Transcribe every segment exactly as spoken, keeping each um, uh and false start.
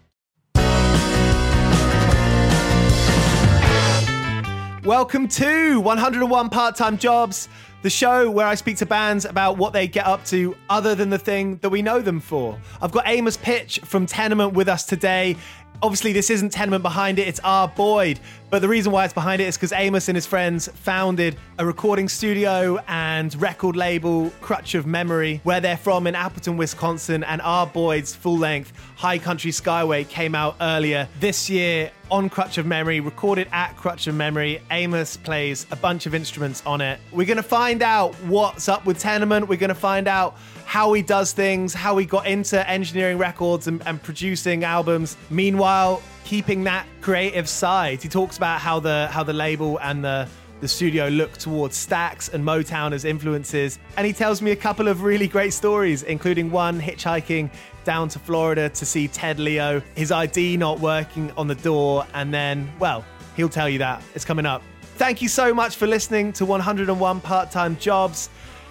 Welcome to one oh one Part-Time Jobs, the show where I speak to bands about what they get up to other than the thing that we know them for. I've got Amos Pitsch from Tenement with us today. Obviously, this isn't Tenement behind it, it's R. Boyd. But the reason why it's behind it is because Amos and his friends founded a recording studio and record label, Crutch of Memory, where they're from in Appleton, Wisconsin, and R. Boyd's full-length High Country Skyway came out earlier this year on Crutch of Memory, recorded at Crutch of Memory. Amos plays a bunch of instruments on it. We're going to find out what's up with Tenement. We're going to find out how he does things, how he got into engineering records and, and producing albums. Meanwhile, keeping that creative side. He talks about how the how the label and the The studio looked towards Stax and Motown as influences. And he tells me a couple of really great stories, including one hitchhiking down to Florida to see Ted Leo, his I D not working on the door. And then, well, he'll tell you that. It's coming up. Thank you so much for listening to one oh one Part-Time Jobs.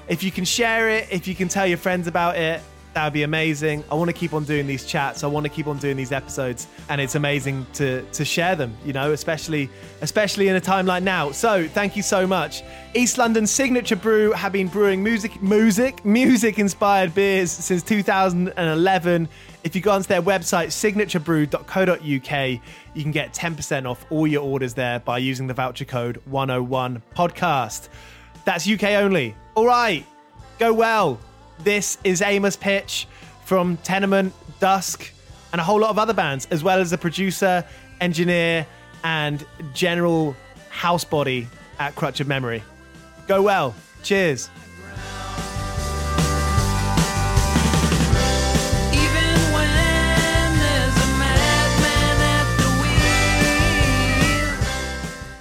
If you can share it, if you can tell your friends about it, That would be amazing. I want to keep on doing these chats. I want to keep on doing these episodes. And it's amazing to to share them, you know, especially especially in a time like now. So thank you so much. East London's signature brew have been brewing music, music, music-inspired beers since two thousand eleven. If you go onto their website, signature brew dot co dot U K, you can get ten percent off all your orders there by using the voucher code one oh one podcast. That's U K only. All right, go well. This is Amos Pitsch from Tenement, Dusk, and a whole lot of other bands, as well as the producer, engineer, and general housebody at Crutch of Memory. Go well. Cheers.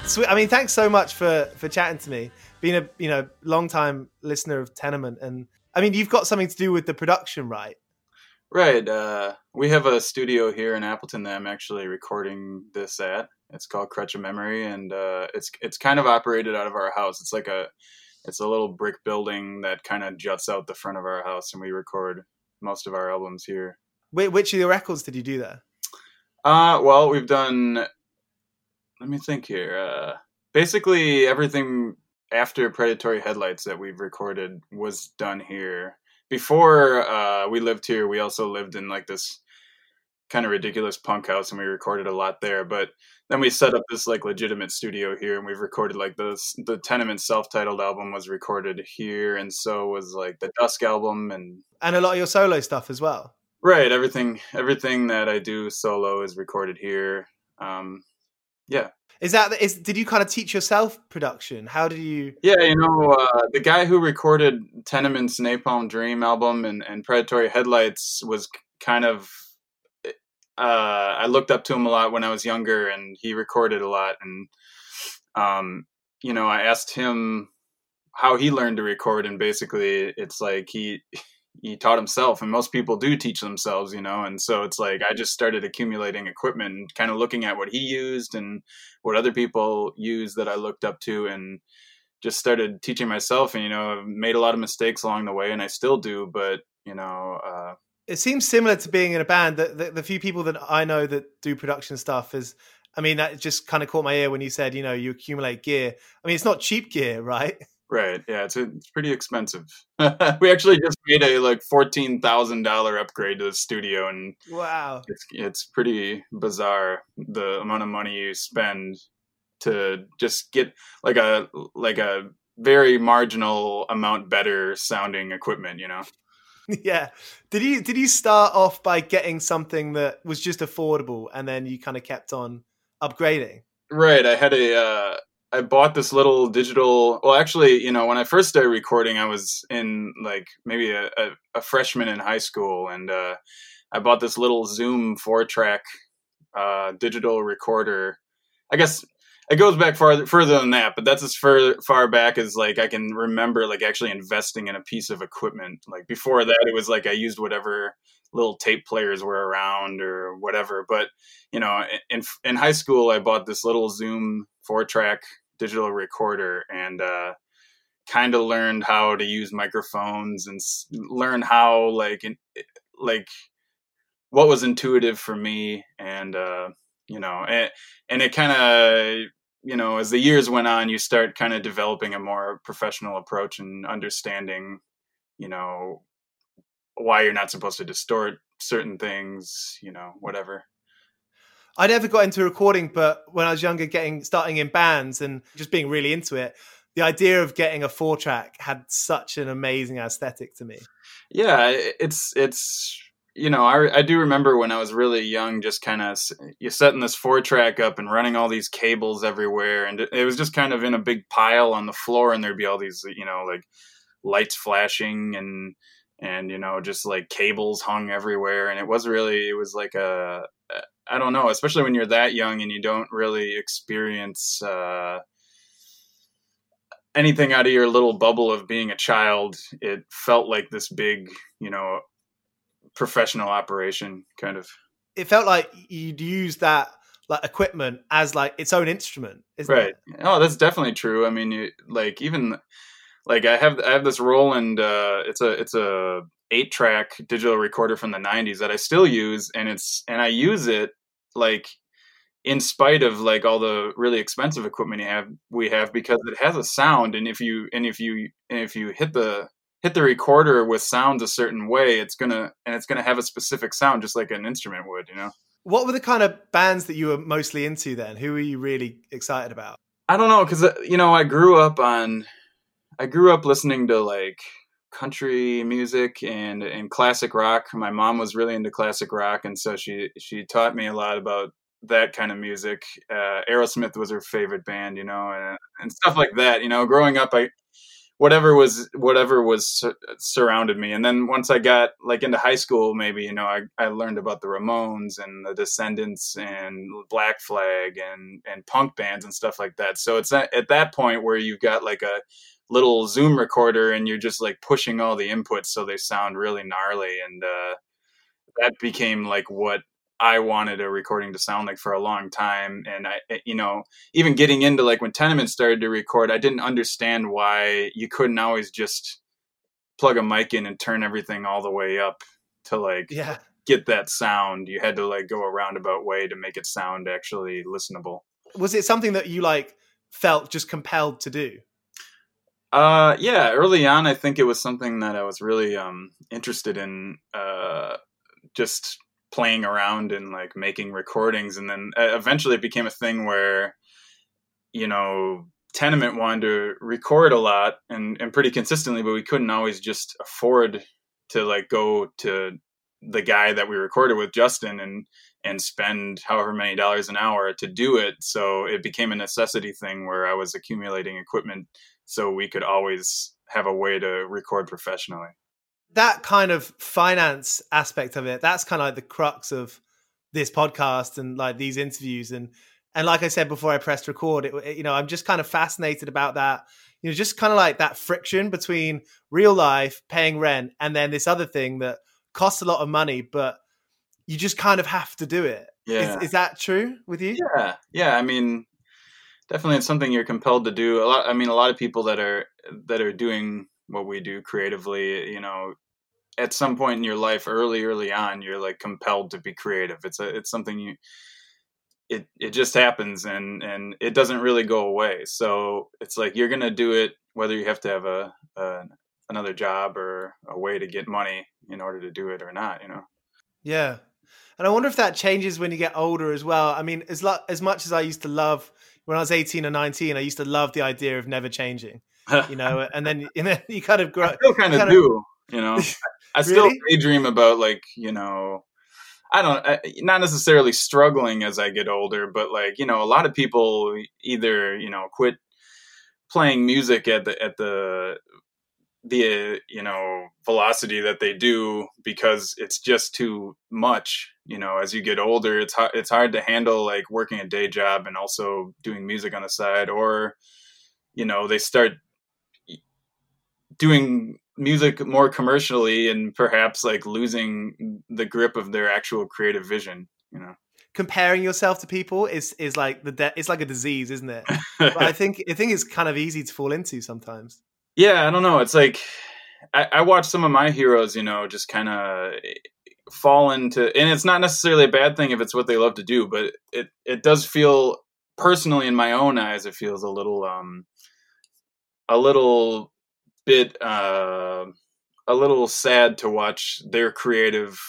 Sweet. I mean, thanks so much for, for chatting to me. Being a you know long time listener of Tenement, and I mean, you've got something to do with the production, right? Right. Uh, we have a studio here in Appleton that I'm actually recording this at. It's called Crutch of Memory, and uh, it's it's kind of operated out of our house. It's like a it's a little brick building that kind of juts out the front of our house, and we record most of our albums here. Wait, which of the records did you do there? Uh, well, we've done. Let me think here. Uh, basically, everything after Predatory Headlights that we've recorded was done here. Before uh, we lived here, we also lived in like this kind of ridiculous punk house, and we recorded a lot there. But then we set up this like legitimate studio here, and we've recorded like this, the Tenement self-titled album was recorded here, and so was like the Dusk album. And and a lot of your solo stuff as well. Right. Everything, everything that I do solo is recorded here. Um, yeah. Is that is? Did you kind of teach yourself production? How did you? Yeah, you know, uh, the guy who recorded Tenement's Napalm Dream album and, and Predatory Headlights was kind of. Uh, I looked up to him a lot when I was younger, and he recorded a lot. And um, you know, I asked him how he learned to record, and basically, it's like he he taught himself, and most people do teach themselves, you know. And so it's like I just started accumulating equipment and kind of looking at what he used and what other people use that I looked up to, and just started teaching myself. And, you know, I've made a lot of mistakes along the way, and I still do. But, you know, uh, it seems similar to being in a band. The, the, the few people that I know that do production stuff is, I mean, that just kind of caught my ear when you said, you know, you accumulate gear. I mean, it's not cheap gear, right? Right. Yeah, it's, a, it's pretty expensive. We actually just made a like fourteen thousand dollars upgrade to the studio. And wow, it's, it's pretty bizarre the amount of money you spend to just get like a like a very marginal amount better sounding equipment, you know? Yeah. Did you did you start off by getting something that was just affordable, and then you kind of kept on upgrading? Right. I had a... Uh, I bought this little digital, well, actually, you know, when I first started recording, I was in like maybe a, a, a freshman in high school. And uh, I bought this little Zoom four track uh, digital recorder. I guess it goes back far, further than that, but that's as far, far back as like I can remember like actually investing in a piece of equipment. Like before that, it was like I used whatever little tape players were around or whatever. But, you know, in in high school, I bought this little Zoom four track digital recorder, and uh, kind of learned how to use microphones and s- learn how like in, like what was intuitive for me, and uh, you know, and, and it kind of, you know, as the years went on, you start kind of developing a more professional approach and understanding, you know, why you're not supposed to distort certain things, you know, whatever. I never got into recording, but when I was younger, getting starting in bands and just being really into it, the idea of getting a four track had such an amazing aesthetic to me. Yeah, it's it's you know I I do remember when I was really young, just kind of you setting this four track up and running all these cables everywhere, and it was just kind of in a big pile on the floor, and there'd be all these you know like lights flashing and and you know just like cables hung everywhere, and it was really it was like a I don't know, especially when you're that young and you don't really experience uh, anything out of your little bubble of being a child. It felt like this big, you know, professional operation kind of. It felt like you'd use that like equipment as like its own instrument, isn't it? Right. Oh, that's definitely true. I mean, you, like even Like I have, I have this Roland. Uh, it's a, it's a eight track digital recorder from the nineties that I still use, and it's, and I use it like in spite of like all the really expensive equipment you have, we have, because it has a sound. And if you, and if you, and if you hit the hit the recorder with sounds a certain way, it's gonna, and it's gonna have a specific sound, just like an instrument would, you know. What were the kind of bands that you were mostly into then? Who were you really excited about? I don't know, because you know, I grew up on. I grew up listening to like country music and, and classic rock. My mom was really into classic rock. And so she, she taught me a lot about that kind of music. Uh, Aerosmith was her favorite band, you know, and, and stuff like that, you know, growing up, I, whatever was, whatever was sur- surrounded me. And then once I got like into high school, maybe, you know, I, I learned about the Ramones and the Descendants and Black Flag and, and punk bands and stuff like that. So it's at, at that point where you've got like a little Zoom recorder and you're just like pushing all the inputs so they sound really gnarly, and uh that became like what I wanted a recording to sound like for a long time. And I, you know, even getting into like when Tenement started to record, I didn't understand why you couldn't always just plug a mic in and turn everything all the way up to like yeah. get that sound. You had to like go a roundabout way to make it sound actually listenable. Was it something that you like felt just compelled to do? Uh, yeah, early on, I think it was something that I was really, um, interested in, uh, just playing around and like making recordings. And then uh, eventually it became a thing where, you know, Tenement wanted to record a lot and, and pretty consistently, but we couldn't always just afford to like go to the guy that we recorded with, Justin, and, and spend however many dollars an hour to do it. So it became a necessity thing where I was accumulating equipment so we could always have a way to record professionally. That kind of finance aspect of it, that's kind of like the crux of this podcast and like these interviews. And, and like I said, before I pressed record, it, it, you know, I'm just kind of fascinated about that, you know, just kind of like that friction between real life, paying rent, and then this other thing that costs a lot of money, but you just kind of have to do it. Yeah. Is, is that true with you? Yeah. Yeah. I mean, definitely, it's something you're compelled to do. A lot, I mean, a lot of people that are that are doing what we do creatively, you know, at some point in your life, early, early on, you're like compelled to be creative. It's a, it's something you, it, it just happens, and, and it doesn't really go away. So it's like you're gonna do it whether you have to have a, a another job or a way to get money in order to do it or not, you know. Yeah, and I wonder if that changes when you get older as well. I mean, as lo- as much as I used to love. When I was eighteen or nineteen, I used to love the idea of never changing, you know, and then, and then you kind of grow up. I still kind, kind of do, you know, I still really? daydream about like, you know, I don't, I, not necessarily struggling as I get older, but like, you know, a lot of people either, you know, quit playing music at the, at the, the, uh, you know, velocity that they do because it's just too much. You know, as you get older, it's hard, it's hard to handle like working a day job and also doing music on the side, or, you know, they start doing music more commercially and perhaps like losing the grip of their actual creative vision, you know. Comparing yourself to people is, is like the, de- it's like a disease, isn't it? But I think, I think it's kind of easy to fall into sometimes. Yeah. I don't know. It's like, I, I watch some of my heroes, you know, just kind of fall into, and it's not necessarily a bad thing if it's what they love to do, but it it does feel personally in my own eyes, it feels a little um a little bit uh a little sad to watch their creative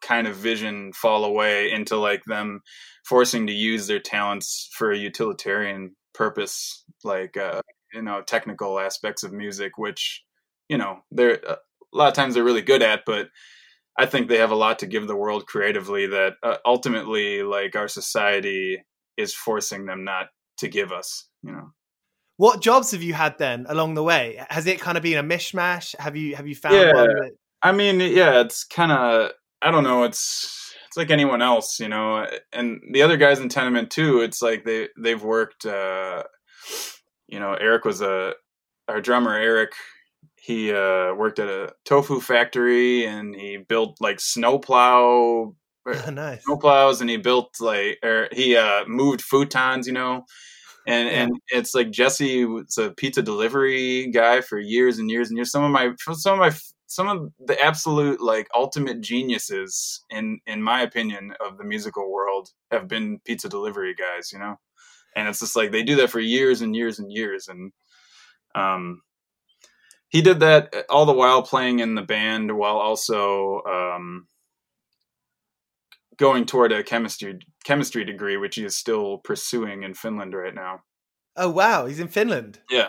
kind of vision fall away into like them forcing to use their talents for a utilitarian purpose, like uh you know, technical aspects of music, which, you know, they're a lot of times they're really good at, but I think they have a lot to give the world creatively that uh, ultimately, like, our society is forcing them not to give us, you know. What jobs have you had then along the way? Has it kind of been a mishmash? Have you have you found yeah. one that... I mean, yeah, it's kind of, I don't know, it's it's like anyone else, you know. And the other guys in Tenement, too, it's like they, they've worked, uh, you know, Eric was a, our drummer, Eric, He uh, worked at a tofu factory, and he built like snowplow, oh, nice. snowplows, and he built like, or he uh, moved futons, you know, And yeah. and it's like Jesse was a pizza delivery guy for years and years and years. Some of my some of my some of the absolute like ultimate geniuses in in my opinion of the musical world have been pizza delivery guys, you know. And it's just like they do that for years and years and years. And um, he did that all the while playing in the band while also um, going toward a chemistry chemistry degree, which he is still pursuing in Finland right now. Oh, wow. He's in Finland. Yeah.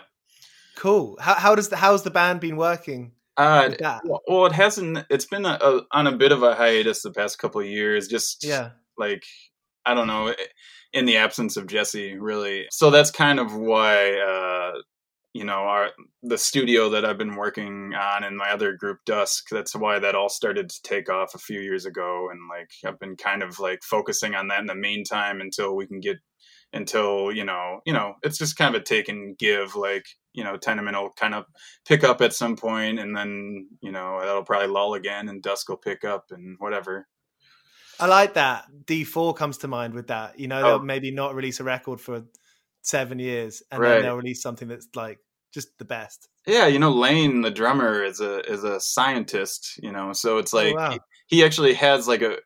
Cool. How, how does the, how's the band been working? Uh, well, it hasn't, it's been a, a, on a bit of a hiatus the past couple of years. Just yeah. like, I don't know, in the absence of Jesse, really. So that's kind of why, uh, you know, our, the studio that I've been working on and my other group, Dusk, that's why that all started to take off a few years ago. And like, I've been kind of like focusing on that in the meantime until we can get, until, you know, you know, it's just kind of a take and give, like, you know, Tenement will kind of pick up at some point and then, you know, that'll probably lull again and Dusk will pick up and whatever. I like that. D four comes to mind with that. You know, they'll oh. maybe not release a record for seven years and right. then they'll release something that's like just the best. Yeah, you know, Lane, the drummer, is a is a scientist, you know, so it's like oh, wow. he, he actually has like a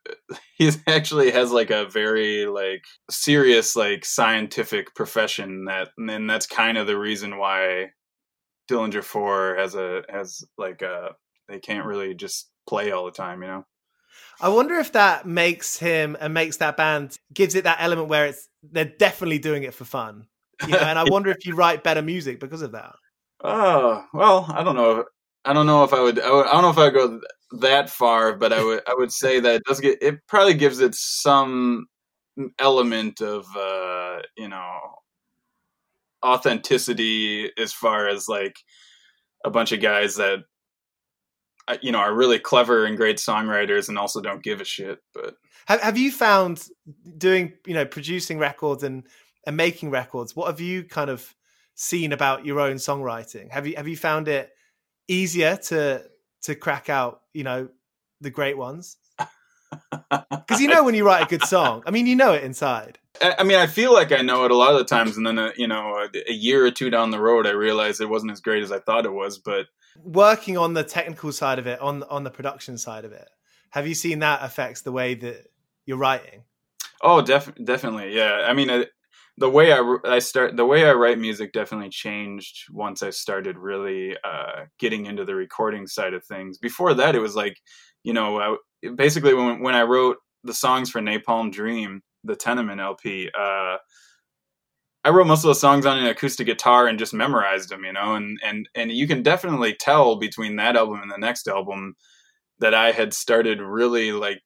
he actually has like a very like serious like scientific profession that and that's kind of the reason why Dillinger Four has a has like a they can't really just play all the time, you know. I wonder if that makes him and makes that band, gives it that element where it's they're definitely doing it for fun. You know, and I wonder if you write better music because of that. Oh, well, I don't know. I don't know if I would, I, would, I don't know if I would go that far, but I would, I would say that it does get, it probably gives it some element of, uh, you know, authenticity as far as like a bunch of guys that, you know, are really clever and great songwriters and also don't give a shit. But have, have you found doing, you know, producing records and, and making records, what have you kind of seen about your own songwriting? Have you, have you found it easier to, to crack out, you know, the great ones? Cause you know, when you write a good song, I mean, you know it inside. I, I mean, I feel like I know it a lot of the times. And then, uh, you know, a, a year or two down the road, I realized it wasn't as great as I thought it was, but working on the technical side of it, on on the production side of it, have you seen that affects the way that you're writing? Oh, def- definitely, yeah. I mean, I, the way I, I start, the way I write music definitely changed once I started really uh, getting into the recording side of things. Before that, it was like, you know, I, basically when when I wrote the songs for Napalm Dream, the Tenement L P. Uh, I wrote most of the songs on an acoustic guitar and just memorized them, you know, and, and, and you can definitely tell between that album and the next album that I had started really like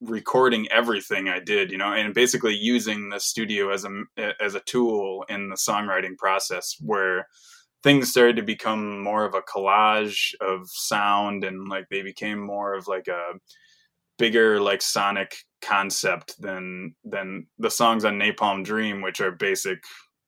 recording everything I did, you know, and basically using the studio as a, as a tool in the songwriting process where things started to become more of a collage of sound and like they became more of like a bigger like sonic concept than than the songs on Napalm Dream, which are basic,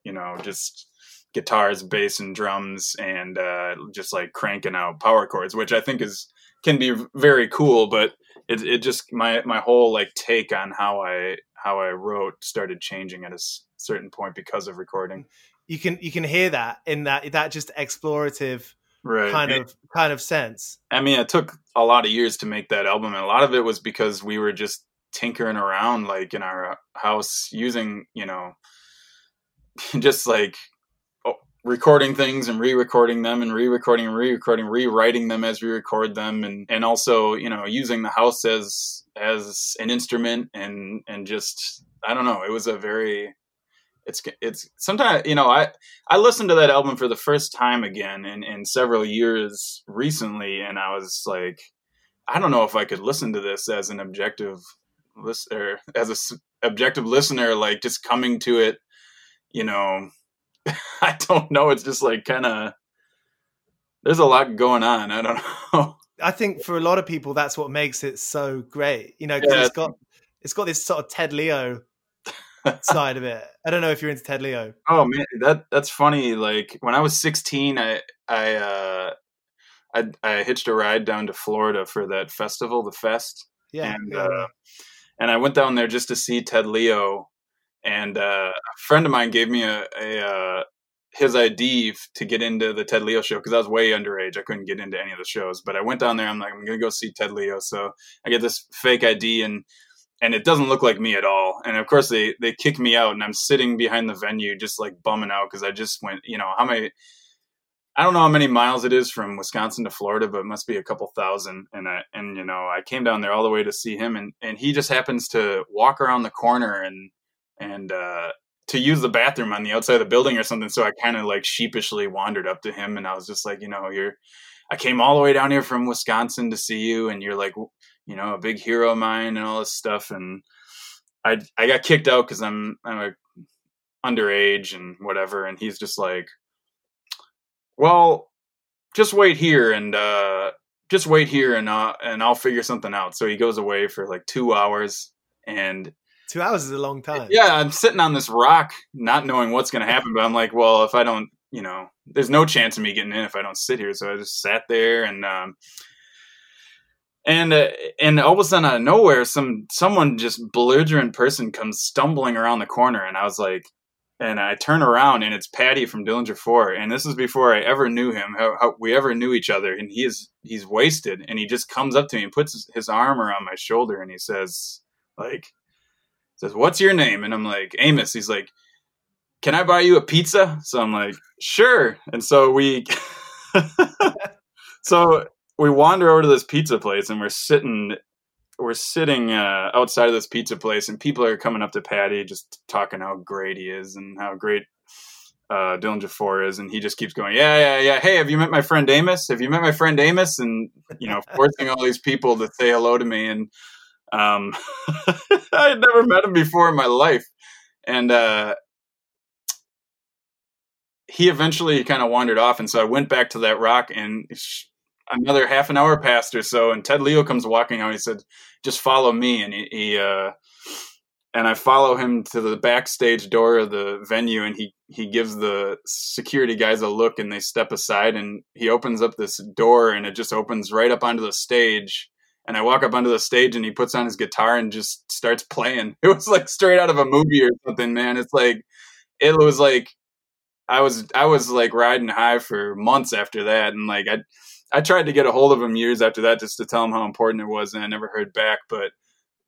you know, just guitars, bass and drums and uh just like cranking out power chords, which I think is can be very cool, but it it just my my whole like take on how I how I wrote started changing at a certain point because of recording. You can you can hear that in that that just explorative Right. kind of it, kind of sense. I mean, it took a lot of years to make that album, and a lot of it was because we were just tinkering around like in our house using, you know, just like oh, recording things and re-recording them and re-recording and re-recording, rewriting them as we record them, and and also, you know, using the house as as an instrument and and just I don't know, it was a very It's it's sometimes, you know, I, I listened to that album for the first time again in, in several years recently. And I was like, I don't know if I could listen to this as an objective listener, as an objective listener, like just coming to it, you know, I don't know. It's just like kind of, there's a lot going on. I don't know. I think for a lot of people, that's what makes it so great. You know, 'cause yeah. it's got, it's got this sort of Ted Leo side of it. I don't know if you're into Ted Leo. Oh man, that that's funny. Like when I was sixteen, I I uh I, I hitched a ride down to Florida for that festival, The Fest. Yeah. And yeah. Uh, and I went down there just to see Ted Leo, And uh, a friend of mine gave me a, a uh, his I D f- to get into the Ted Leo show because I was way underage. I couldn't get into any of the shows. But I went down there. I'm like, I'm going to go see Ted Leo. So I get this fake I D, and and it doesn't look like me at all. And, of course, they, they kick me out, and I'm sitting behind the venue just, like, bumming out because I just went, you know, how many – I don't know how many miles it is from Wisconsin to Florida, but it must be a couple thousand. And I, and you know, I came down there all the way to see him, and, and he just happens to walk around the corner and, and, uh, to use the bathroom on the outside of the building or something. So I kind of like sheepishly wandered up to him, and I was just like, you know, you're, I came all the way down here from Wisconsin to see you, and you're like, you know, a big hero of mine and all this stuff. And I, I got kicked out cause I'm, I'm a underage and whatever. And he's just like, well, just wait here and uh, just wait here and uh, and I'll figure something out. So he goes away for like two hours and two hours is a long time. Yeah. I'm sitting on this rock, not knowing what's going to happen. But I'm like, well, if I don't, you know, there's no chance of me getting in if I don't sit here. So I just sat there and um, and uh, and all of a sudden out of nowhere, some someone just belligerent person comes stumbling around the corner. And I was like, and I turn around, and it's Patty from Dillinger Four. And this is before I ever knew him, how, how we ever knew each other. And he is, he's wasted. And he just comes up to me and puts his, his arm around my shoulder. And he says, like, says, what's your name? And I'm like, Amos. He's like, can I buy you a pizza? So I'm like, sure. And so we, so we wander over to this pizza place, and we're sitting we're sitting uh, outside of this pizza place, and people are coming up to Patty, just talking how great he is and how great uh, Dillinger Four is. And he just keeps going, yeah, yeah, yeah. Hey, have you met my friend Amos? Have you met my friend Amos? And, you know, forcing all these people to say hello to me. And um, I had never met him before in my life. And uh, he eventually kind of wandered off. And so I went back to that rock, and sh- another half an hour passed or so, and Ted Leo comes walking out. He said, just follow me. And he, he uh, and I follow him to the backstage door of the venue, and he, he gives the security guys a look, and they step aside, and he opens up this door, and it just opens right up onto the stage. And I walk up onto the stage, and he puts on his guitar and just starts playing. It was like straight out of a movie or something, man. It's like, it was like, I was, I was like riding high for months after that. And like, I, I tried to get a hold of him years after that just to tell him how important it was, and I never heard back. But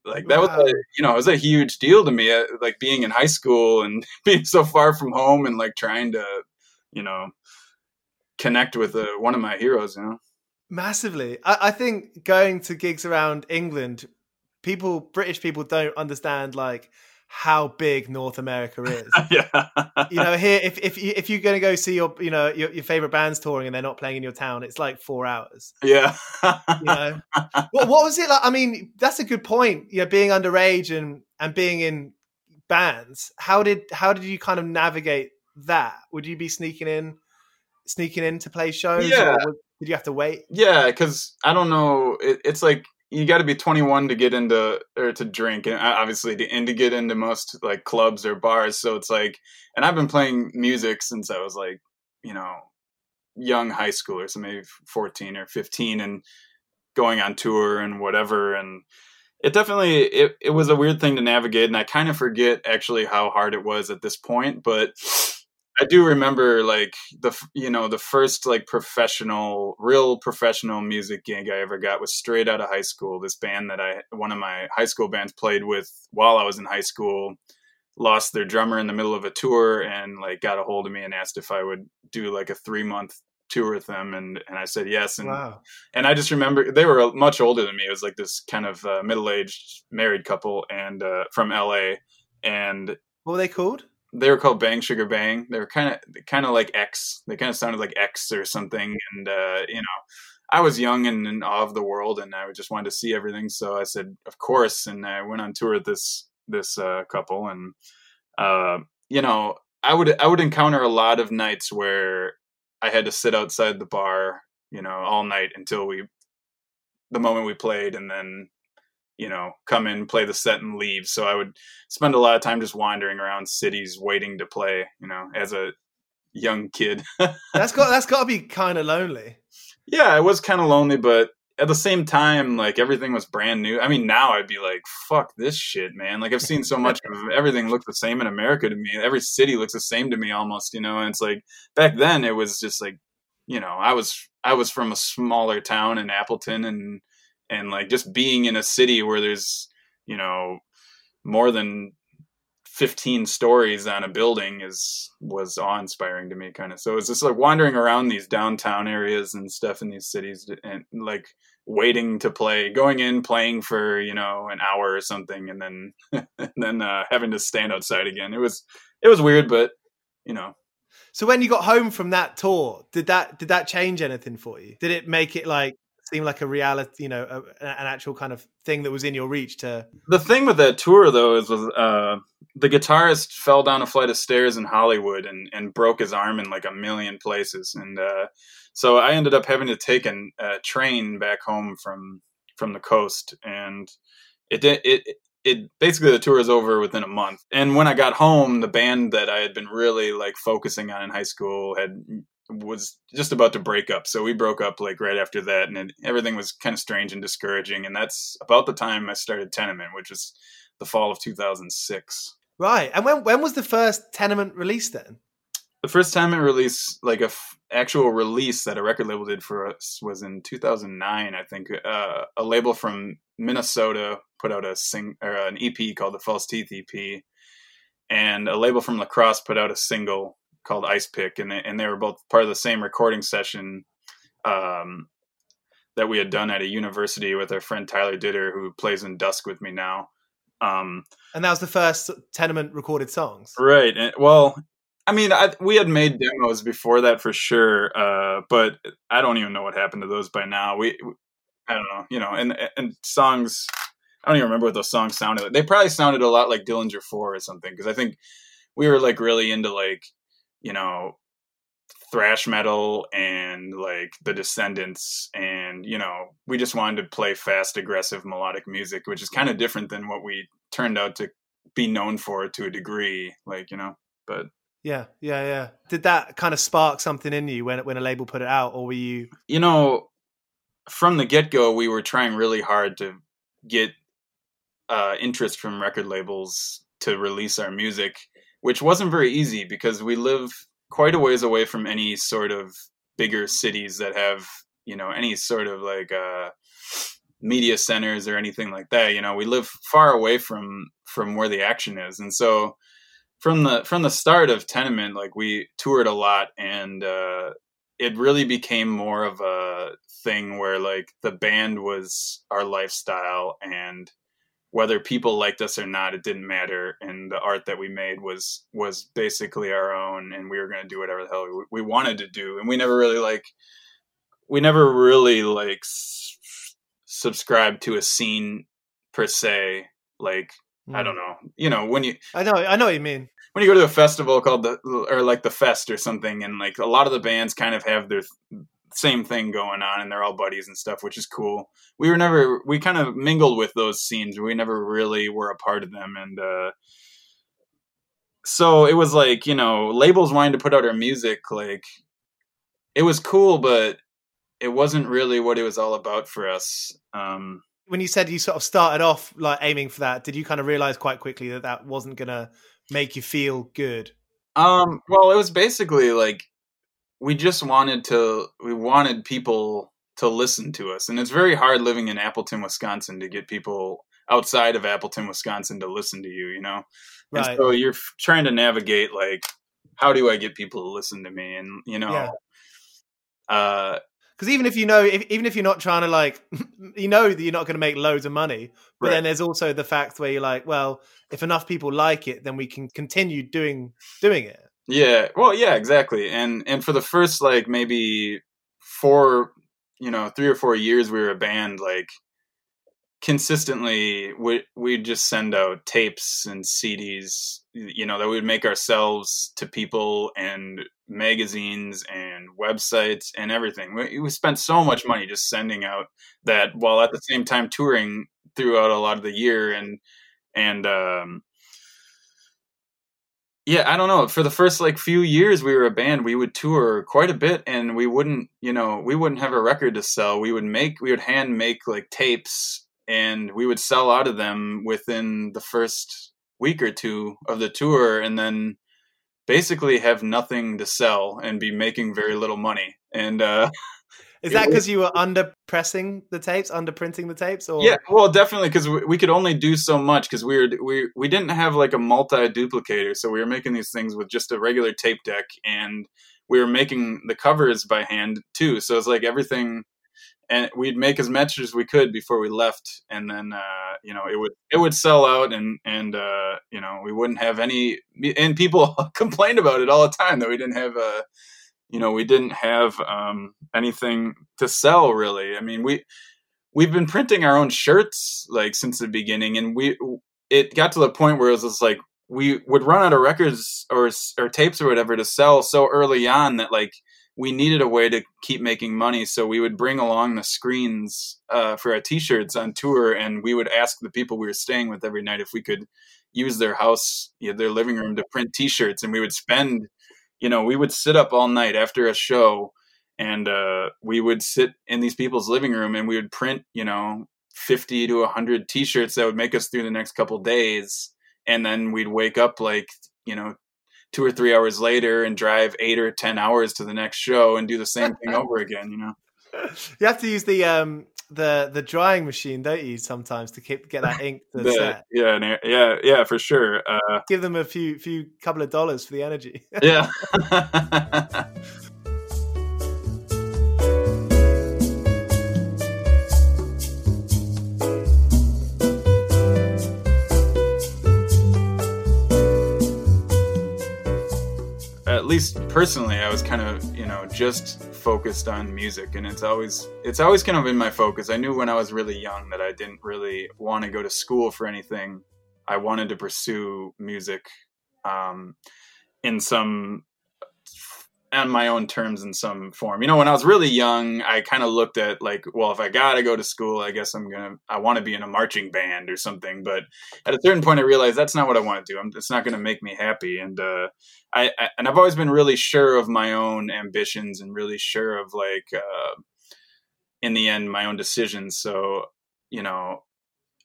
like that wow. was, a, you know, it was a huge deal to me. Like being in high school and being so far from home, and like trying to, you know, connect with a, one of my heroes. You know, massively. I, I think going to gigs around England, people, British people, don't understand like how big North America is. Yeah. You know, here if if you, if you're going to go see your you know your, your favorite bands touring and they're not playing in your town, it's like four hours. Yeah. You know, what, what was it like? I mean, that's a good point. You know, being underage and and being in bands. How did how did you kind of navigate that? Would you be sneaking in, sneaking in to play shows? Yeah. Or did you have to wait? Yeah, because I don't know. It, it's like. You got to be twenty-one to get into or to drink, and obviously to, and to get into most like clubs or bars. So it's like, and I've been playing music since I was like, you know, young high schooler, so maybe fourteen or fifteen, and going on tour and whatever. And it definitely, it, it was a weird thing to navigate. And I kind of forget actually how hard it was at this point, but I do remember like the, you know, the first like professional, real professional music gig I ever got was straight out of high school. This band that I, one of my high school bands played with while I was in high school, lost their drummer in the middle of a tour, and like got a hold of me and asked if I would do like a three month tour with them. And, and I said, yes. And, wow. and I just remember they were much older than me. It was like this kind of uh, middle-aged married couple and uh, from L A. And what were they called? They were called Bang Sugar Bang. They were kind of, kind of like X. They kind of sounded like X or something. And uh, you know, I was young and in awe of the world, and I just wanted to see everything. So I said, of course. And I went on tour with this this uh, couple, and uh, you know, I would I would encounter a lot of nights where I had to sit outside the bar, you know, all night until we, the moment we played, and then, you know, come in, play the set, and leave. So I would spend a lot of time just wandering around cities waiting to play, you know, as a young kid. that's got that's got to be kind of lonely. Yeah, it was kind of lonely, but at the same time, like, everything was brand new. I mean, now I'd be like, fuck this shit, man. Like, I've seen so much of everything look the same in America to me. Every city looks the same to me almost, you know? And it's like, back then it was just like, you know, I was, I was from a smaller town in Appleton, and, and like just being in a city where there's, you know, more than fifteen stories on a building is, was awe-inspiring to me, kind of. So it's just like wandering around these downtown areas and stuff in these cities and like waiting to play, going in, playing for, you know, an hour or something. And then, and then uh, having to stand outside again. It was, it was weird, but you know. So when you got home from that tour, did that, did that change anything for you? Did it make it like, seem like a reality, you know, a, an actual kind of thing that was in your reach to... The thing with that tour, though, is was, uh, the guitarist fell down a flight of stairs in Hollywood and, and broke his arm in like a million places. And uh, so I ended up having to take an, a train back home from from the coast. And it did, it, it, it basically, the tour is over within a month. And when I got home, the band that I had been really like focusing on in high school had... was just about to break up. So we broke up like right after that, and it, everything was kind of strange and discouraging. And that's about the time I started Tenement, which was the fall of two thousand six. Right. And when, when was the first Tenement release then? The first time it released, like a f- actual release that a record label did for us, was in two thousand nine. I think uh, a label from Minnesota put out a sing or an E P called the False Teeth E P, and a label from La Crosse put out a single called Ice Pick, and they, and they were both part of the same recording session um, that we had done at a university with our friend Tyler Ditter, who plays in Dusk with me now. Um, and that was the first Tenement recorded songs. Right. And, well, I mean, I, we had made demos before that for sure, uh, but I don't even know what happened to those by now. We, I don't know, you know, and, and songs, I don't even remember what those songs sounded like. They probably sounded a lot like Dillinger Four or something, because I think we were like really into like, you know, thrash metal and like the Descendants, and, you know, we just wanted to play fast, aggressive, melodic music, which is kind of different than what we turned out to be known for to a degree, like, you know, but yeah, yeah, yeah. Did that kind of spark something in you when, when a label put it out, or were you, you know, from the get go, we were trying really hard to get uh, interest from record labels to release our music, which wasn't very easy because we live quite a ways away from any sort of bigger cities that have, you know, any sort of like uh, media centers or anything like that. You know, we live far away from from where the action is. And so from the from the start of Tenement, like, we toured a lot, and uh, it really became more of a thing where like the band was our lifestyle, and whether people liked us or not, it didn't matter. And the art that we made was, was basically our own, and we were going to do whatever the hell we, we wanted to do. And we never really like, we never really like s- subscribed to a scene per se. Like, mm. I don't know, you know, when you, I know, I know what you mean. When you go to a festival called the, or like the Fest or something, and like a lot of the bands kind of have their th- same thing going on, and they're all buddies and stuff, which is cool. We were never, we kind of mingled with those scenes. We never really were a part of them. And uh, so it was like, you know, labels wanting to put out our music, like, it was cool, but it wasn't really what it was all about for us. Um, when you said you sort of started off like aiming for that, did you kind of realize quite quickly that that wasn't going to make you feel good? Um, well, it was basically like, we just wanted to, we wanted people to listen to us. And it's very hard living in Appleton, Wisconsin, to get people outside of Appleton, Wisconsin to listen to you, you know? Right. And so you're trying to navigate, like, how do I get people to listen to me? And, you know, yeah. uh, because even if you know, if, even if you're not trying to like, you know that you're not going to make loads of money, but right. Then there's also the fact where you're like, well, if enough people like it, then we can continue doing, doing it. Yeah. Well, yeah, exactly. And, and for the first, like, maybe four, you know, three or four years, we were a band, like, consistently we, we'd just send out tapes and C Ds, you know, that we'd make ourselves to people, and magazines and websites and everything. We, we spent so much money just sending out that, while at the same time touring throughout a lot of the year. And, and, um, yeah, I don't know. For the first like few years we were a band, we would tour quite a bit, and we wouldn't, you know, we wouldn't have a record to sell. We would make, we would hand make like tapes, and we would sell out of them within the first week or two of the tour, and then basically have nothing to sell and be making very little money. And uh is that because you were under pressing the tapes, under printing the tapes? Or yeah, well, definitely, because we, we could only do so much, because we were we we didn't have like a multi-duplicator, so we were making these things with just a regular tape deck, and we were making the covers by hand too. So it's like everything, and we'd make as much as we could before we left, and then uh, you know, it would it would sell out, and and uh, you know, we wouldn't have any, and people complained about it all the time that we didn't have a. You know, we didn't have um, anything to sell, really. I mean, we we've been printing our own shirts like since the beginning, and we it got to the point where it was just like we would run out of records or or tapes or whatever to sell so early on that like we needed a way to keep making money. So we would bring along the screens uh, for our T-shirts on tour, and we would ask the people we were staying with every night if we could use their house, you know, their living room to print T-shirts, and we would spend. You know, we would sit up all night after a show, and uh, we would sit in these people's living room, and we would print, you know, fifty to one hundred T-shirts that would make us through the next couple days. And then we'd wake up like, you know, two or three hours later and drive eight or ten hours to the next show and do the same thing over again, you know. You have to use the um, the the drying machine, don't you, sometimes to keep, get that ink to the, set. Yeah, yeah, yeah, for sure. Uh, Give them a few, few couple of dollars for the energy. Yeah. At least personally, I was kind of, you know, just focused on music, and it's always it's always kind of in my focus. I knew when I was really young that I didn't really want to go to school for anything. I wanted to pursue music um, in some, on my own terms, in some form. You know, when I was really young, I kind of looked at like, well, if I gotta go to school, I guess I'm gonna, I want to be in a marching band or something. But at a certain point, I realized that's not what I want to do. I'm, it's not going to make me happy. And uh, I, I and I've always been really sure of my own ambitions and really sure of like, uh, in the end, my own decisions. So, you know,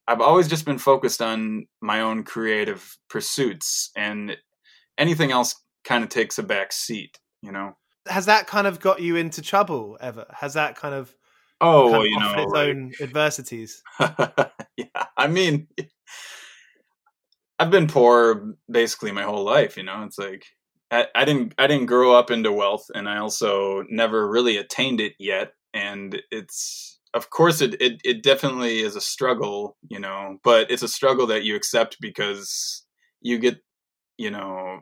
I've always just been focused on my own creative pursuits, and anything else kind of takes a back seat. You know, has that kind of got you into trouble ever? Has that kind of oh kind well, of you know its like, own adversities? Yeah, I mean, I've been poor basically my whole life. You know, it's like I, I didn't I didn't grow up into wealth, and I also never really attained it yet. And it's of course it it, it definitely is a struggle, you know, but it's a struggle that you accept because you get, you know.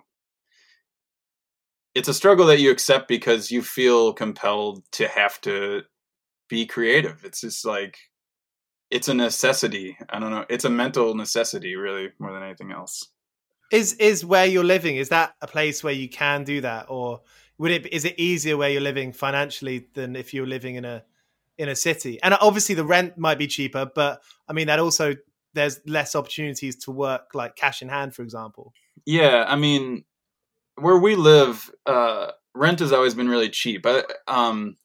It's a struggle that you accept because you feel compelled to have to be creative. It's just like, it's a necessity. I don't know. It's a mental necessity, really, more than anything else. Is, is where you're living, is that a place where you can do that? Or would it, is it easier where you're living financially than if you're living in a, in a city? And obviously the rent might be cheaper, but I mean, that also, there's less opportunities to work like cash in hand, for example. Yeah. I mean, where we live, uh, rent has always been really cheap. I, um,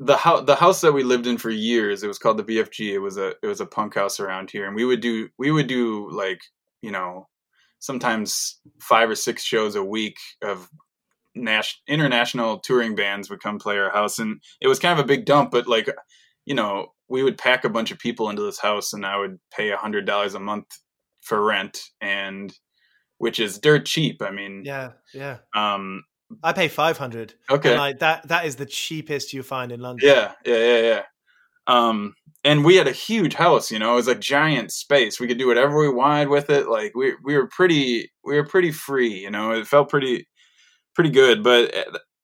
the house, the house that we lived in for years, it was called the B F G. It was a, it was a punk house around here. And we would do, we would do like, you know, sometimes five or six shows a week of national, international touring bands would come play our house. And it was kind of a big dump, but like, you know, we would pack a bunch of people into this house, and I would pay a hundred dollars a month for rent, and, which is dirt cheap. I mean, yeah, yeah. Um, I pay five hundred. Okay, and like that—that that is the cheapest you find in London. Yeah, yeah, yeah, yeah. Um, and we had a huge house. You know, it was a giant space. We could do whatever we wanted with it. Like we we were pretty we were pretty free. You know, it felt pretty pretty good. But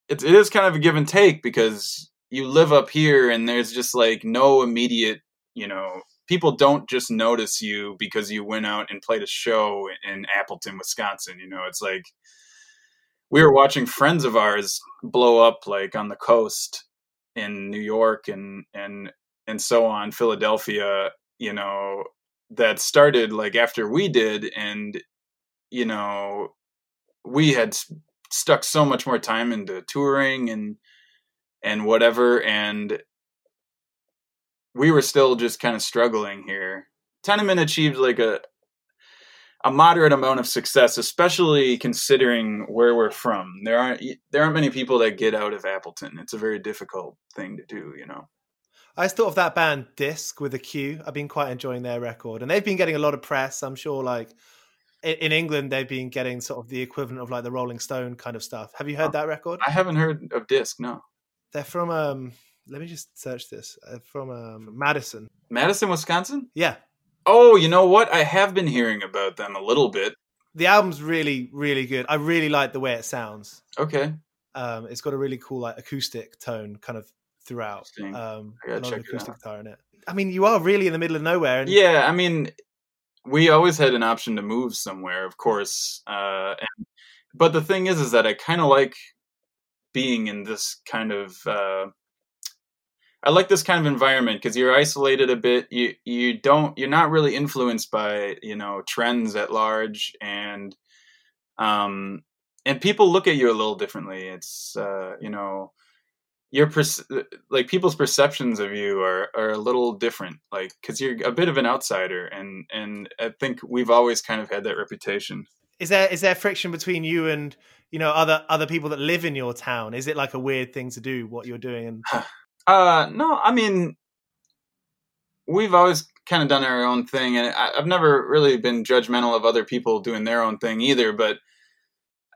it, it is kind of a give and take, because you live up here, and there's just like no immediate, you know. People don't just notice you because you went out and played a show in Appleton, Wisconsin. You know, it's like we were watching friends of ours blow up like on the coast in New York and, and, and so on, Philadelphia, you know, that started like after we did. And, you know, we had stuck so much more time into touring and and whatever, and we were still just kind of struggling here. Tenement achieved like a a moderate amount of success, especially considering where we're from. There aren't there aren't many people that get out of Appleton. It's a very difficult thing to do, you know. I just thought of that band Disc with a Q. I've been quite enjoying their record, and they've been getting a lot of press. I'm sure, like in England, they've been getting sort of the equivalent of like the Rolling Stone kind of stuff. Have you heard that record? I haven't heard of Disc. No, they're from. Um, let me just search this. Uh, from um, Madison, Madison, Wisconsin. Yeah. Oh, you know what? I have been hearing about them a little bit. The album's really, really good. I really like the way it sounds. Okay. Um, it's got a really cool like acoustic tone, kind of. Throughout, um, I gotta check it out. In it. I mean, you are really in the middle of nowhere. And- yeah, I mean, we always had an option to move somewhere, of course. Uh, and, but the thing is, is that I kind of like being in this kind of. Uh, I like this kind of environment because you're isolated a bit. You you don't you're not really influenced by you know trends at large, and um and people look at you a little differently. It's uh, you know. Your perce- like people's perceptions of you are, are a little different, like because you're a bit of an outsider, and, and I think we've always kind of had that reputation. Is there is there friction between you and you know other other people that live in your town? Is it like a weird thing to do what you're doing? And uh, no, I mean we've always kind of done our own thing, and I, I've never really been judgmental of other people doing their own thing either, but.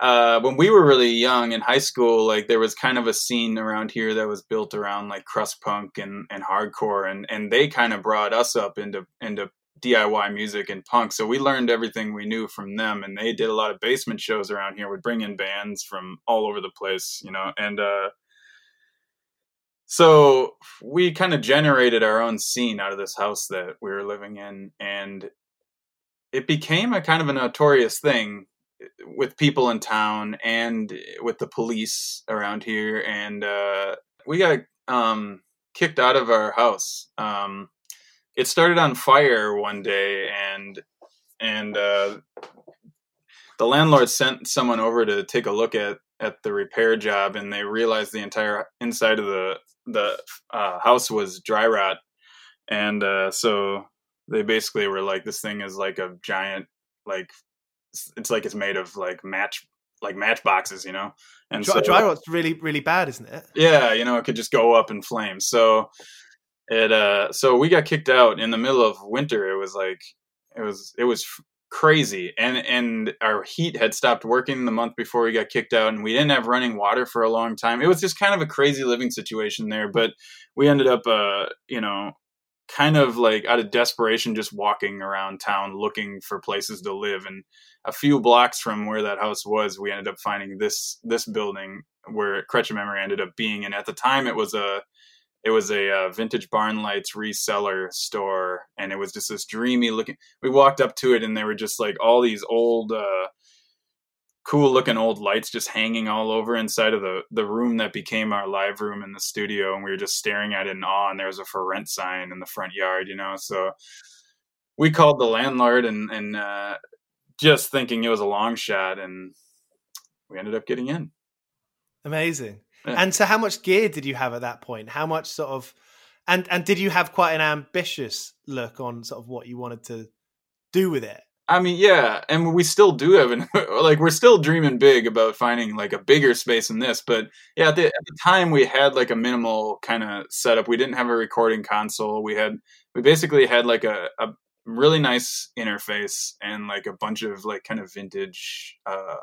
Uh, when we were really young in high school, like there was kind of a scene around here that was built around like crust punk and, and hardcore, and, and they kind of brought us up into into D I Y music and punk. So we learned everything we knew from them, and they did a lot of basement shows around here. We'd bring in bands from all over the place, you know, and uh, so we kind of generated our own scene out of this house that we were living in, and it became a kind of a notorious thing. With people in town and with the police around here. And, uh, we got, um, kicked out of our house. Um, it started on fire one day, and, and, uh, the landlord sent someone over to take a look at, at the repair job. And they realized the entire inside of the, the, uh, house was dry rot. And, uh, so they basically were like, this thing is like a giant, like, it's like it's made of like match like matchboxes, you know. And dry, so, dry rot's really really bad, isn't it? Yeah, you know, it could just go up in flames. So it uh so we got kicked out in the middle of winter. It was like it was it was crazy, and and our heat had stopped working the month before we got kicked out, and we didn't have running water for a long time. It was just kind of a crazy living situation there, but we ended up uh you know kind of like out of desperation, just walking around town looking for places to live. And a few blocks from where that house was, we ended up finding this, this building where Crutch of Memory ended up being. And at the time it was a, it was a, a vintage barn lights reseller store. And it was just this dreamy looking, we walked up to it and they were just like all these old, uh, cool looking old lights just hanging all over inside of the, the room that became our live room in the studio. And we were just staring at it in awe, and there was a for rent sign in the front yard, you know? So we called the landlord and, and, uh, just thinking it was a long shot, and we ended up getting in. Amazing. Yeah. And so how much gear did you have at that point? How much sort of, and, and did you have quite an ambitious look on sort of what you wanted to do with it? I mean, yeah, and we still do have, an, like, we're still dreaming big about finding, like, a bigger space in this, but, yeah, at the, at the time, we had, like, a minimal kind of setup. We didn't have a recording console. We had, we basically had, like, a, a really nice interface and, like, a bunch of, like, kind of vintage uh,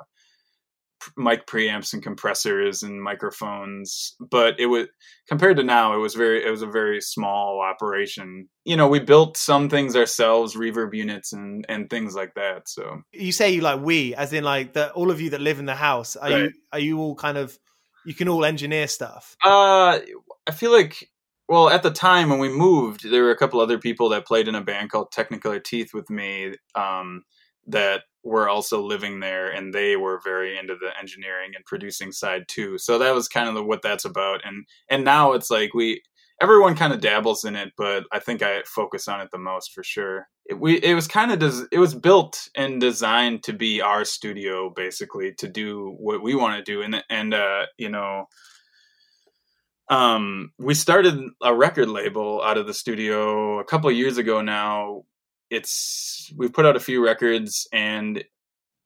mic preamps and compressors and microphones, but it was, compared to now, it was very, it was a very small operation. You know, we built some things ourselves, reverb units and and things like that. So you say you like we, as in like the all of you that live in the house, are right. you are you all kind of, you can all engineer stuff? Uh, I feel like, well, at the time when we moved, there were a couple other people that played in a band called Technicolor Teeth with me, um, that were also living there, and they were very into the engineering and producing side too. So that was kind of the, what that's about. And, and now it's like we, everyone kind of dabbles in it, but I think I focus on it the most for sure. it, we it was kind of des- it was built and designed to be our studio, basically, to do what we want to do. And and uh, you know, um, we started a record label out of the studio a couple of years ago now. It's we've put out a few records, and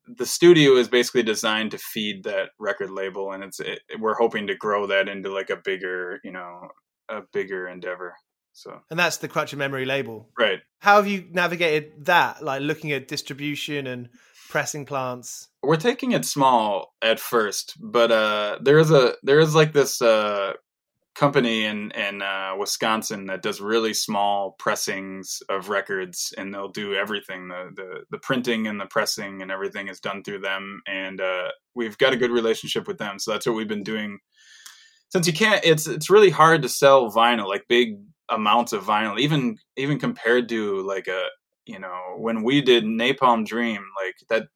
the studio is basically designed to feed that record label, and it's it, we're hoping to grow that into like a bigger, you know, a bigger endeavor. So, and that's the Crutch of Memory label, right? How have you navigated that? Like looking at distribution and pressing plants. We're taking it small at first, but uh, there is a there is like this uh, company in in uh, Wisconsin that does really small pressings of records, and they'll do everything. The the the printing and the pressing and everything is done through them, and uh, we've got a good relationship with them. So that's what we've been doing. Since you can't, it's it's really hard to sell vinyl, like big amounts of vinyl, even even compared to like a, you know, when we did Napalm Dream, like that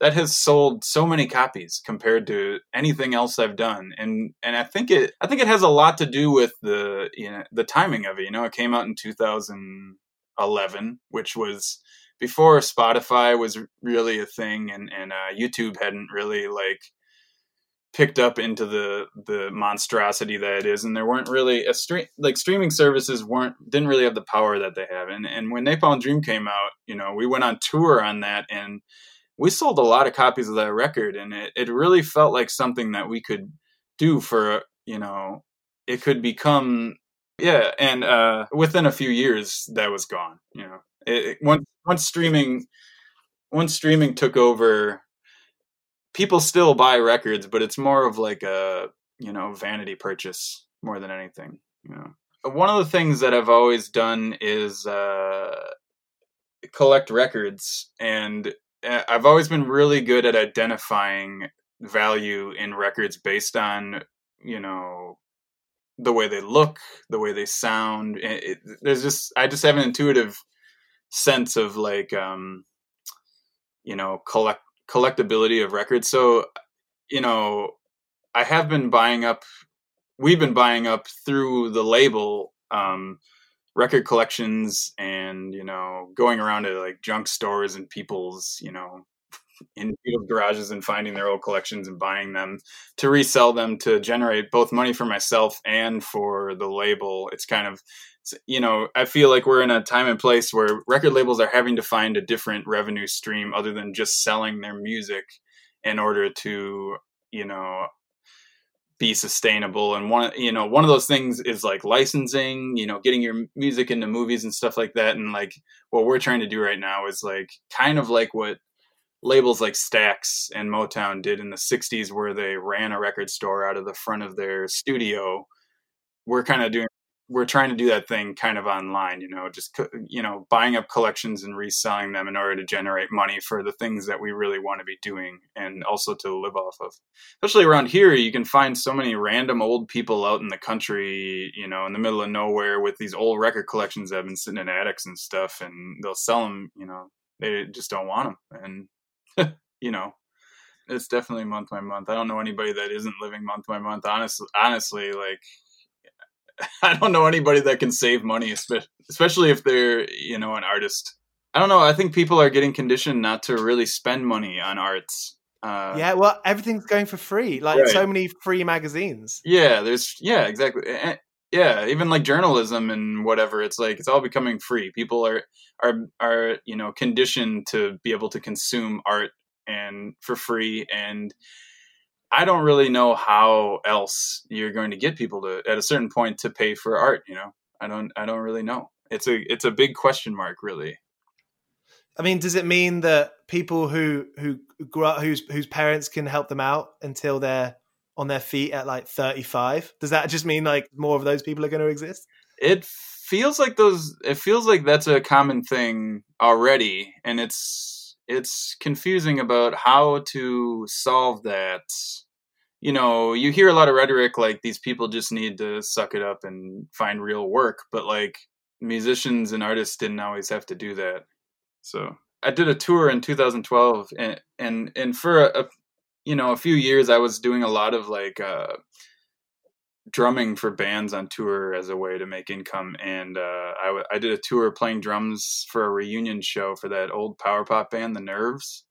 that has sold so many copies compared to anything else I've done, and and I think it I think it has a lot to do with the, you know, the timing of it. You know, it came out in two thousand eleven, which was before Spotify was really a thing, and and uh, YouTube hadn't really like picked up into the the monstrosity that it is, and there weren't really a stream like streaming services weren't didn't really have the power that they have. And and when Napalm Dream came out, you know, we went on tour on that, and we sold a lot of copies of that record, and it it really felt like something that we could do for, you know, it could become, yeah. And uh, within a few years, that was gone. You know, it, it, once once streaming once streaming took over. People still buy records, but it's more of like a, you know, vanity purchase more than anything. You know, one of the things that I've always done is uh, collect records, and I've always been really good at identifying value in records based on, you know, the way they look, the way they sound. It, it, there's just I just have an intuitive sense of like, um, you know, collect. collectability of records. So, you know, I have been buying up, we've been buying up through the label, um, record collections, and, you know, going around to like junk stores and people's, you know, in people's garages and finding their old collections and buying them to resell them to generate both money for myself and for the label. It's kind of, you know, I feel like we're in a time and place where record labels are having to find a different revenue stream other than just selling their music in order to, you know, be sustainable. And one, you know, one of those things is like licensing, you know, getting your music into movies and stuff like that. And like what we're trying to do right now is like kind of like what labels like Stax and Motown did in the sixties, where they ran a record store out of the front of their studio. We're kind of doing We're trying to do that thing kind of online, you know, just, you know, buying up collections and reselling them in order to generate money for the things that we really want to be doing, and also to live off of. Especially around here, you can find so many random old people out in the country, you know, in the middle of nowhere with these old record collections that have been sitting in attics and stuff, and they'll sell them, you know, they just don't want them. And, you know, it's definitely month by month. I don't know anybody that isn't living month by month. Honestly, honestly, like, I don't know anybody that can save money, especially if they're, you know, an artist. I don't know. I think people are getting conditioned not to really spend money on arts. Uh, yeah, well, everything's going for free. Like, right. So many free magazines. Yeah, there's, yeah, exactly. Yeah, even like journalism and whatever. It's like, it's all becoming free. People are, are, are, you know, conditioned to be able to consume art and for free, and I don't really know how else you're going to get people to, at a certain point, to pay for art. You know, I don't, I don't really know. It's a, it's a big question mark, really. I mean, does it mean that people who, who grew up, whose, whose parents can help them out until they're on their feet at like thirty-five? Does that just mean like more of those people are going to exist? It feels like those, it feels like that's a common thing already. And it's, It's confusing about how to solve that. You know, you hear a lot of rhetoric like these people just need to suck it up and find real work, but like musicians and artists didn't always have to do that. So I did a tour in two thousand twelve, and and, and for a, a you know a few years I was doing a lot of like uh, drumming for bands on tour as a way to make income. And uh, I, w- I did a tour playing drums for a reunion show for that old power pop band, The Nerves.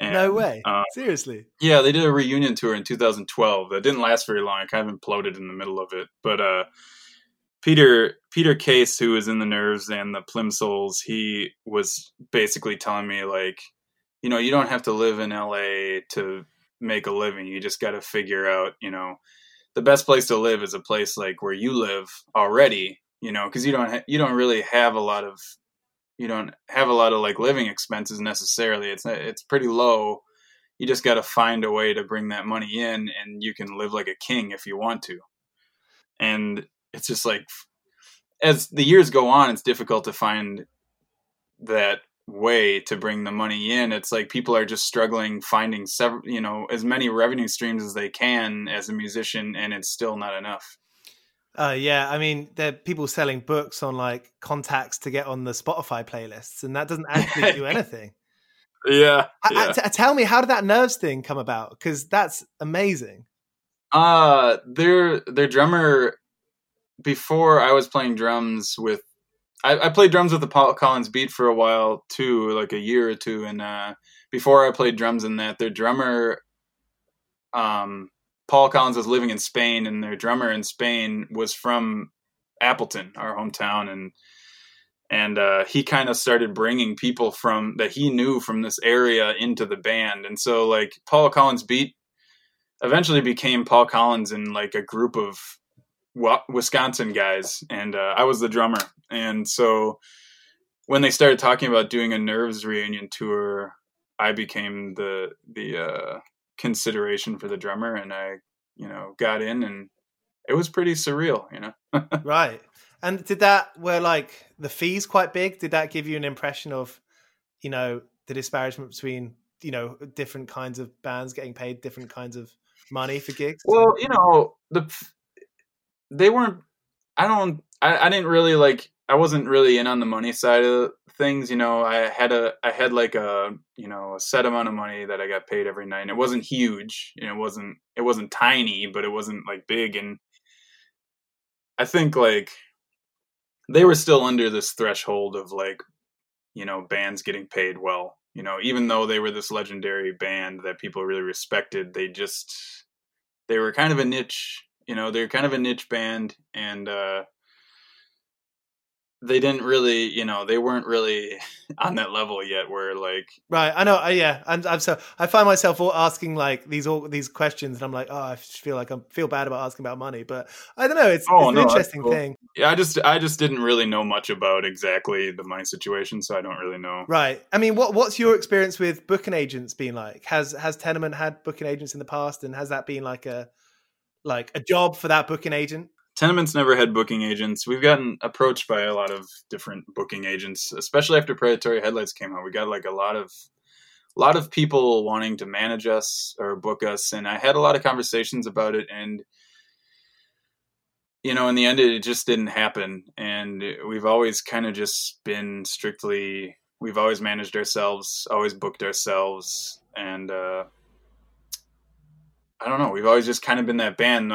And, no way. Uh, Seriously? Yeah, they did a reunion tour in two thousand twelve. That didn't last very long. I kind of imploded in the middle of it. But uh, Peter Peter Case, who was in The Nerves and the Plimsolls, he was basically telling me, like, you know, you don't have to live in L A to make a living. You just got to figure out, you know, the best place to live is a place like where you live already, you know, because you don't ha- you don't really have a lot of you don't have a lot of like living expenses necessarily. It's it's pretty low. You just got to find a way to bring that money in, and you can live like a king if you want to. And it's just like, as the years go on, it's difficult to find that way to bring the money in. It's like people are just struggling finding several, you know, as many revenue streams as they can as a musician, and it's still not enough. Uh, yeah, I mean, there are people selling books on like contacts to get on the Spotify playlists, and that doesn't actually do anything. Yeah. I, yeah. I, t- tell me, how did that Nerves thing come about? Because that's amazing. Uh, their their drummer, before I was playing drums with, I, I played drums with the Paul Collins Beat for a while too, like a year or two, and uh, before I played drums in that, their drummer, um. Paul Collins was living in Spain, and their drummer in Spain was from Appleton, our hometown. And, and, uh, he kind of started bringing people from that he knew from this area into the band. And so like Paul Collins Beat eventually became Paul Collins and like a group of Wisconsin guys. And, uh, I was the drummer. And so when they started talking about doing a Nerves reunion tour, I became the, the, uh, consideration for the drummer, and I, you know, got in, and it was pretty surreal, you know. Right. And did that, were like the fees quite big? Did that give you an impression of, you know, the disparagement between, you know, different kinds of bands getting paid different kinds of money for gigs? Well, you know, the they weren't, I don't, I, I didn't really like, I wasn't really in on the money side of things, you know. I had a, I had like a, you know, a set amount of money that I got paid every night, and it wasn't huge, and it wasn't, it wasn't tiny, but it wasn't like big. And I think like they were still under this threshold of like, you know, bands getting paid well, you know, even though they were this legendary band that people really respected, they just, they were kind of a niche, you know, they're kind of a niche band. And, uh, they didn't really, you know, they weren't really on that level yet where like, right. I know. Uh, yeah. I'm, I'm so, I find myself all asking like these, all these questions, and I'm like, oh, I feel like I feel bad about asking about money, but I don't know. It's, oh, it's an no, interesting cool. thing. Yeah. I just, I just didn't really know much about exactly the money situation. So I don't really know. Right. I mean, what, what's your experience with booking agents been like? Has, has Tenement had booking agents in the past, and has that been like a, like a job for that booking agent? Tenement's never had booking agents. We've gotten approached by a lot of different booking agents, especially after Predatory Headlights came out. We got like a lot of, a lot of people wanting to manage us or book us. And I had a lot of conversations about it, and, you know, in the end, it just didn't happen. And we've always kind of just been strictly, we've always managed ourselves, always booked ourselves. And, uh, I don't know. We've always just kind of been that band.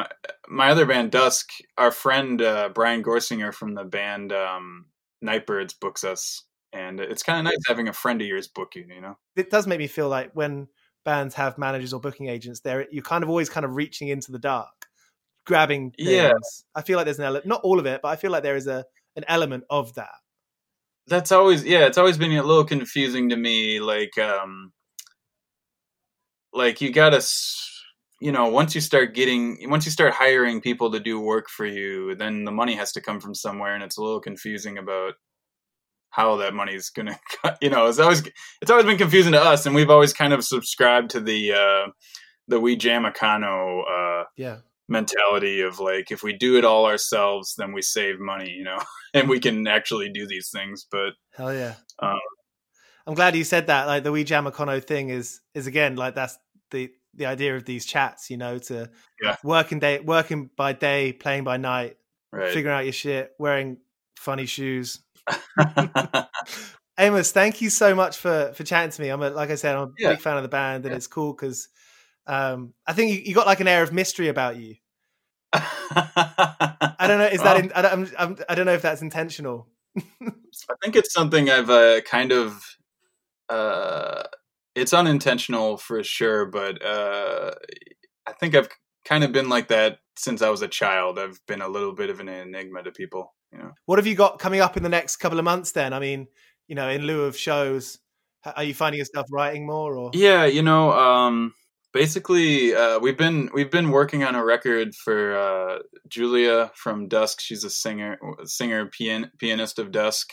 My other band, Dusk, our friend uh, Brian Gorsinger from the band um, Nightbirds books us, and it's kind of nice having a friend of yours book you. You know, it does make me feel like when bands have managers or booking agents, there you're kind of always kind of reaching into the dark, grabbing things. Yeah, I feel like there's an element, not all of it, but I feel like there is a an element of that. That's always yeah. It's always been a little confusing to me. Like, um, like you gotta. S- you know, once you start getting, once you start hiring people to do work for you, then the money has to come from somewhere. And it's a little confusing about how that money is going to, you know, it's always, it's always been confusing to us. And we've always kind of subscribed to the, uh, the We Jam Econo, uh, yeah. mentality of like, if we do it all ourselves, then we save money, you know, and we can actually do these things. But hell yeah. Um, I'm glad you said that. Like the We Jam Econo thing is, is again, like that's the, the idea of these chats, you know, to yeah. working day, working by day, playing by night, right. Figuring out your shit, wearing funny shoes. Amos, thank you so much for, for chatting to me. I'm a, like I said, I'm a yeah. big fan of the band, and yeah. it's cool. Cause um, I think you, you got like an air of mystery about you. I don't know. Is well, that? In, I, don't, I'm, I don't know if that's intentional. I think it's something I've uh, kind of. Uh, it's unintentional for sure, but uh, I think I've kind of been like that since I was a child. I've been a little bit of an enigma to people. You know. What have you got coming up in the next couple of months? Then, I mean, you know, in lieu of shows, are you finding yourself writing more? Or yeah, you know. Um, Basically, uh, we've been we've been working on a record for uh, Julia from Dusk. She's a singer, singer, pian- pianist of Dusk.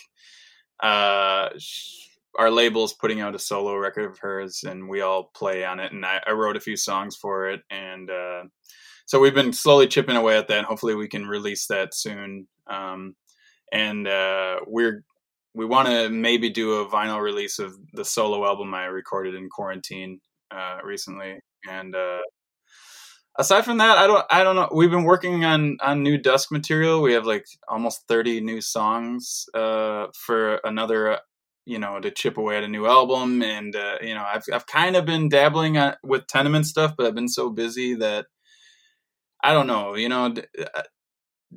Uh, she, our label's putting out a solo record of hers, and we all play on it. And I, I wrote a few songs for it, and uh, so we've been slowly chipping away at that. And hopefully, we can release that soon. Um, and uh, we're we want to maybe do a vinyl release of the solo album I recorded in quarantine uh, recently. And uh, aside from that, I don't, I don't know. We've been working on, on new Dusk material. We have like almost thirty new songs uh, for another, uh, you know, to chip away at a new album. And uh, you know, I've, I've kind of been dabbling on, with Tenement stuff, but I've been so busy that I don't know. You know, uh,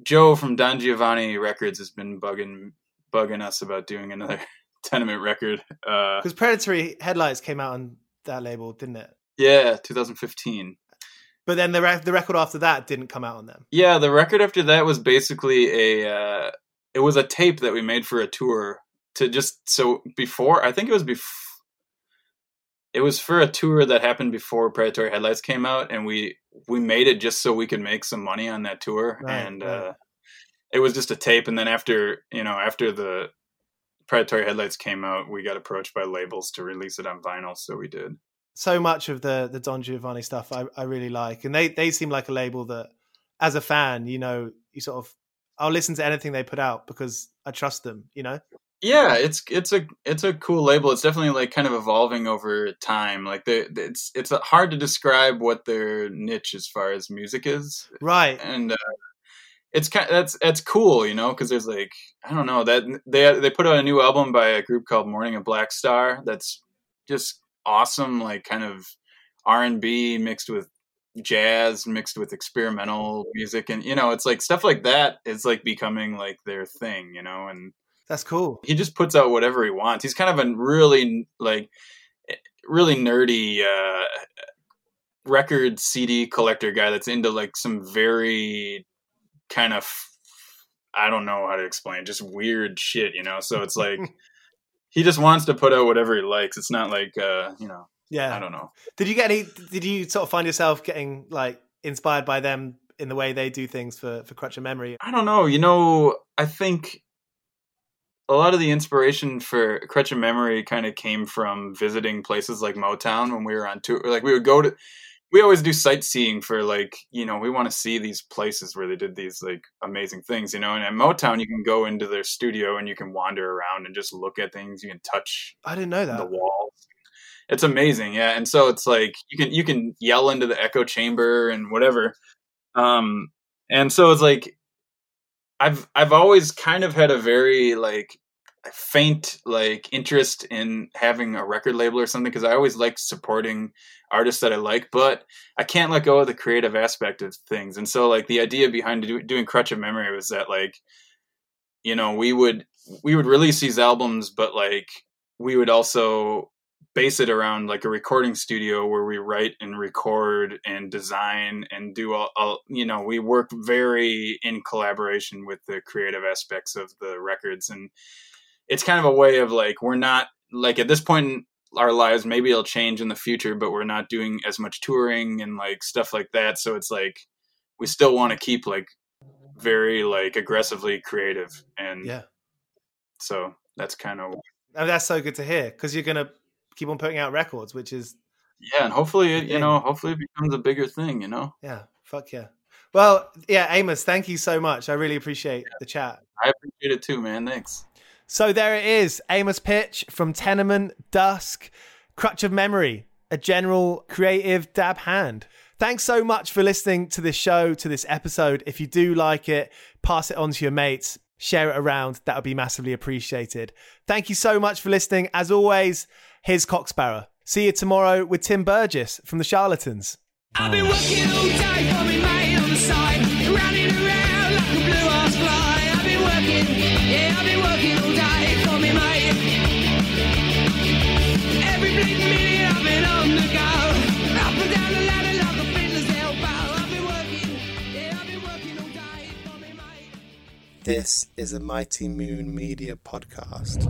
Joe from Don Giovanni Records has been bugging, bugging us about doing another Tenement record. Uh, Cause Predatory Headlights came out on that label, didn't it? Yeah, twenty fifteen. But then the re- the record after that didn't come out on them. Yeah, the record after that was basically a uh, it was a tape that we made for a tour to just so before I think it was before it was for a tour that happened before Predatory Headlights came out, and we we made it just so we could make some money on that tour, right, and right. Uh, it was just a tape, and then after you know after the Predatory Headlights came out, we got approached by labels to release it on vinyl, so we did. So much of the the Don Giovanni stuff I, I really like, and they they seem like a label that, as a fan, you know, you sort of I'll listen to anything they put out because I trust them, you know. Yeah, it's it's a it's a cool label. It's definitely like kind of evolving over time. Like they, it's it's hard to describe what their niche as far as music is, right? And uh, it's kind of, that's that's cool, you know, because there's like I don't know that they they put out a new album by a group called Morning of Black Star that's just awesome, like kind of R and B mixed with jazz mixed with experimental music, and you know it's like stuff like that is like becoming like their thing, you know, and that's cool. He just puts out whatever he wants. He's kind of a really like really nerdy uh record C D collector guy that's into like some very kind of I don't know how to explain, just weird shit, you know, so it's like he just wants to put out whatever he likes. It's not like, uh, you know, yeah. I don't know. Did you get any, did you sort of find yourself getting like inspired by them in the way they do things for, for Crutch of Memory? I don't know. You know, I think a lot of the inspiration for Crutch of Memory kind of came from visiting places like Motown when we were on tour. Like we would go to, we always do sightseeing for like, you know, we want to see these places where they did these like amazing things, you know, and at Motown, you can go into their studio and you can wander around and just look at things. You can touch I didn't know that. The walls. It's amazing. Yeah. And so it's like, you can, you can yell into the echo chamber and whatever. Um, and so it's like, I've, I've always kind of had a very like faint like interest in having a record label or something, because I always like supporting artists that I like, but I can't let go of the creative aspect of things. And so like the idea behind do- doing Crutch of Memory was that like, you know, we would we would release these albums, but like we would also base it around like a recording studio where we write and record and design and do all, all you know, we work very in collaboration with the creative aspects of the records. And it's kind of a way of like, we're not like at this point in our lives, maybe it'll change in the future, but we're not doing as much touring and like stuff like that. So it's like, we still want to keep like very like aggressively creative. And yeah, so that's kind of, and that's so good to hear, because you're going to keep on putting out records, which is, yeah. And hopefully it, you know, hopefully it becomes a bigger thing, you know? Yeah. Fuck yeah. Well, yeah. Amos, thank you so much. I really appreciate yeah. the chat. I appreciate it too, man. Thanks. So there it is, Amos Pitsch from Tenement, Dusk, Crutch of Memory, a general creative dab hand. Thanks so much for listening to this show, to this episode. If you do like it, pass it on to your mates, share it around. That would be massively appreciated. Thank you so much for listening. As always, here's Cocksparrow. See you tomorrow with Tim Burgess from The Charlatans. I've been working all day for me, mate. the side, running around like a blue-ass fly. I've been working, yeah, I've been working all day for me, mate. Every bleeding minute I've been on the go. Up and down the ladder like a fiddler's elbow. I've been working, yeah, I've been working all day for me, mate. This is a Mighty Moon Media podcast.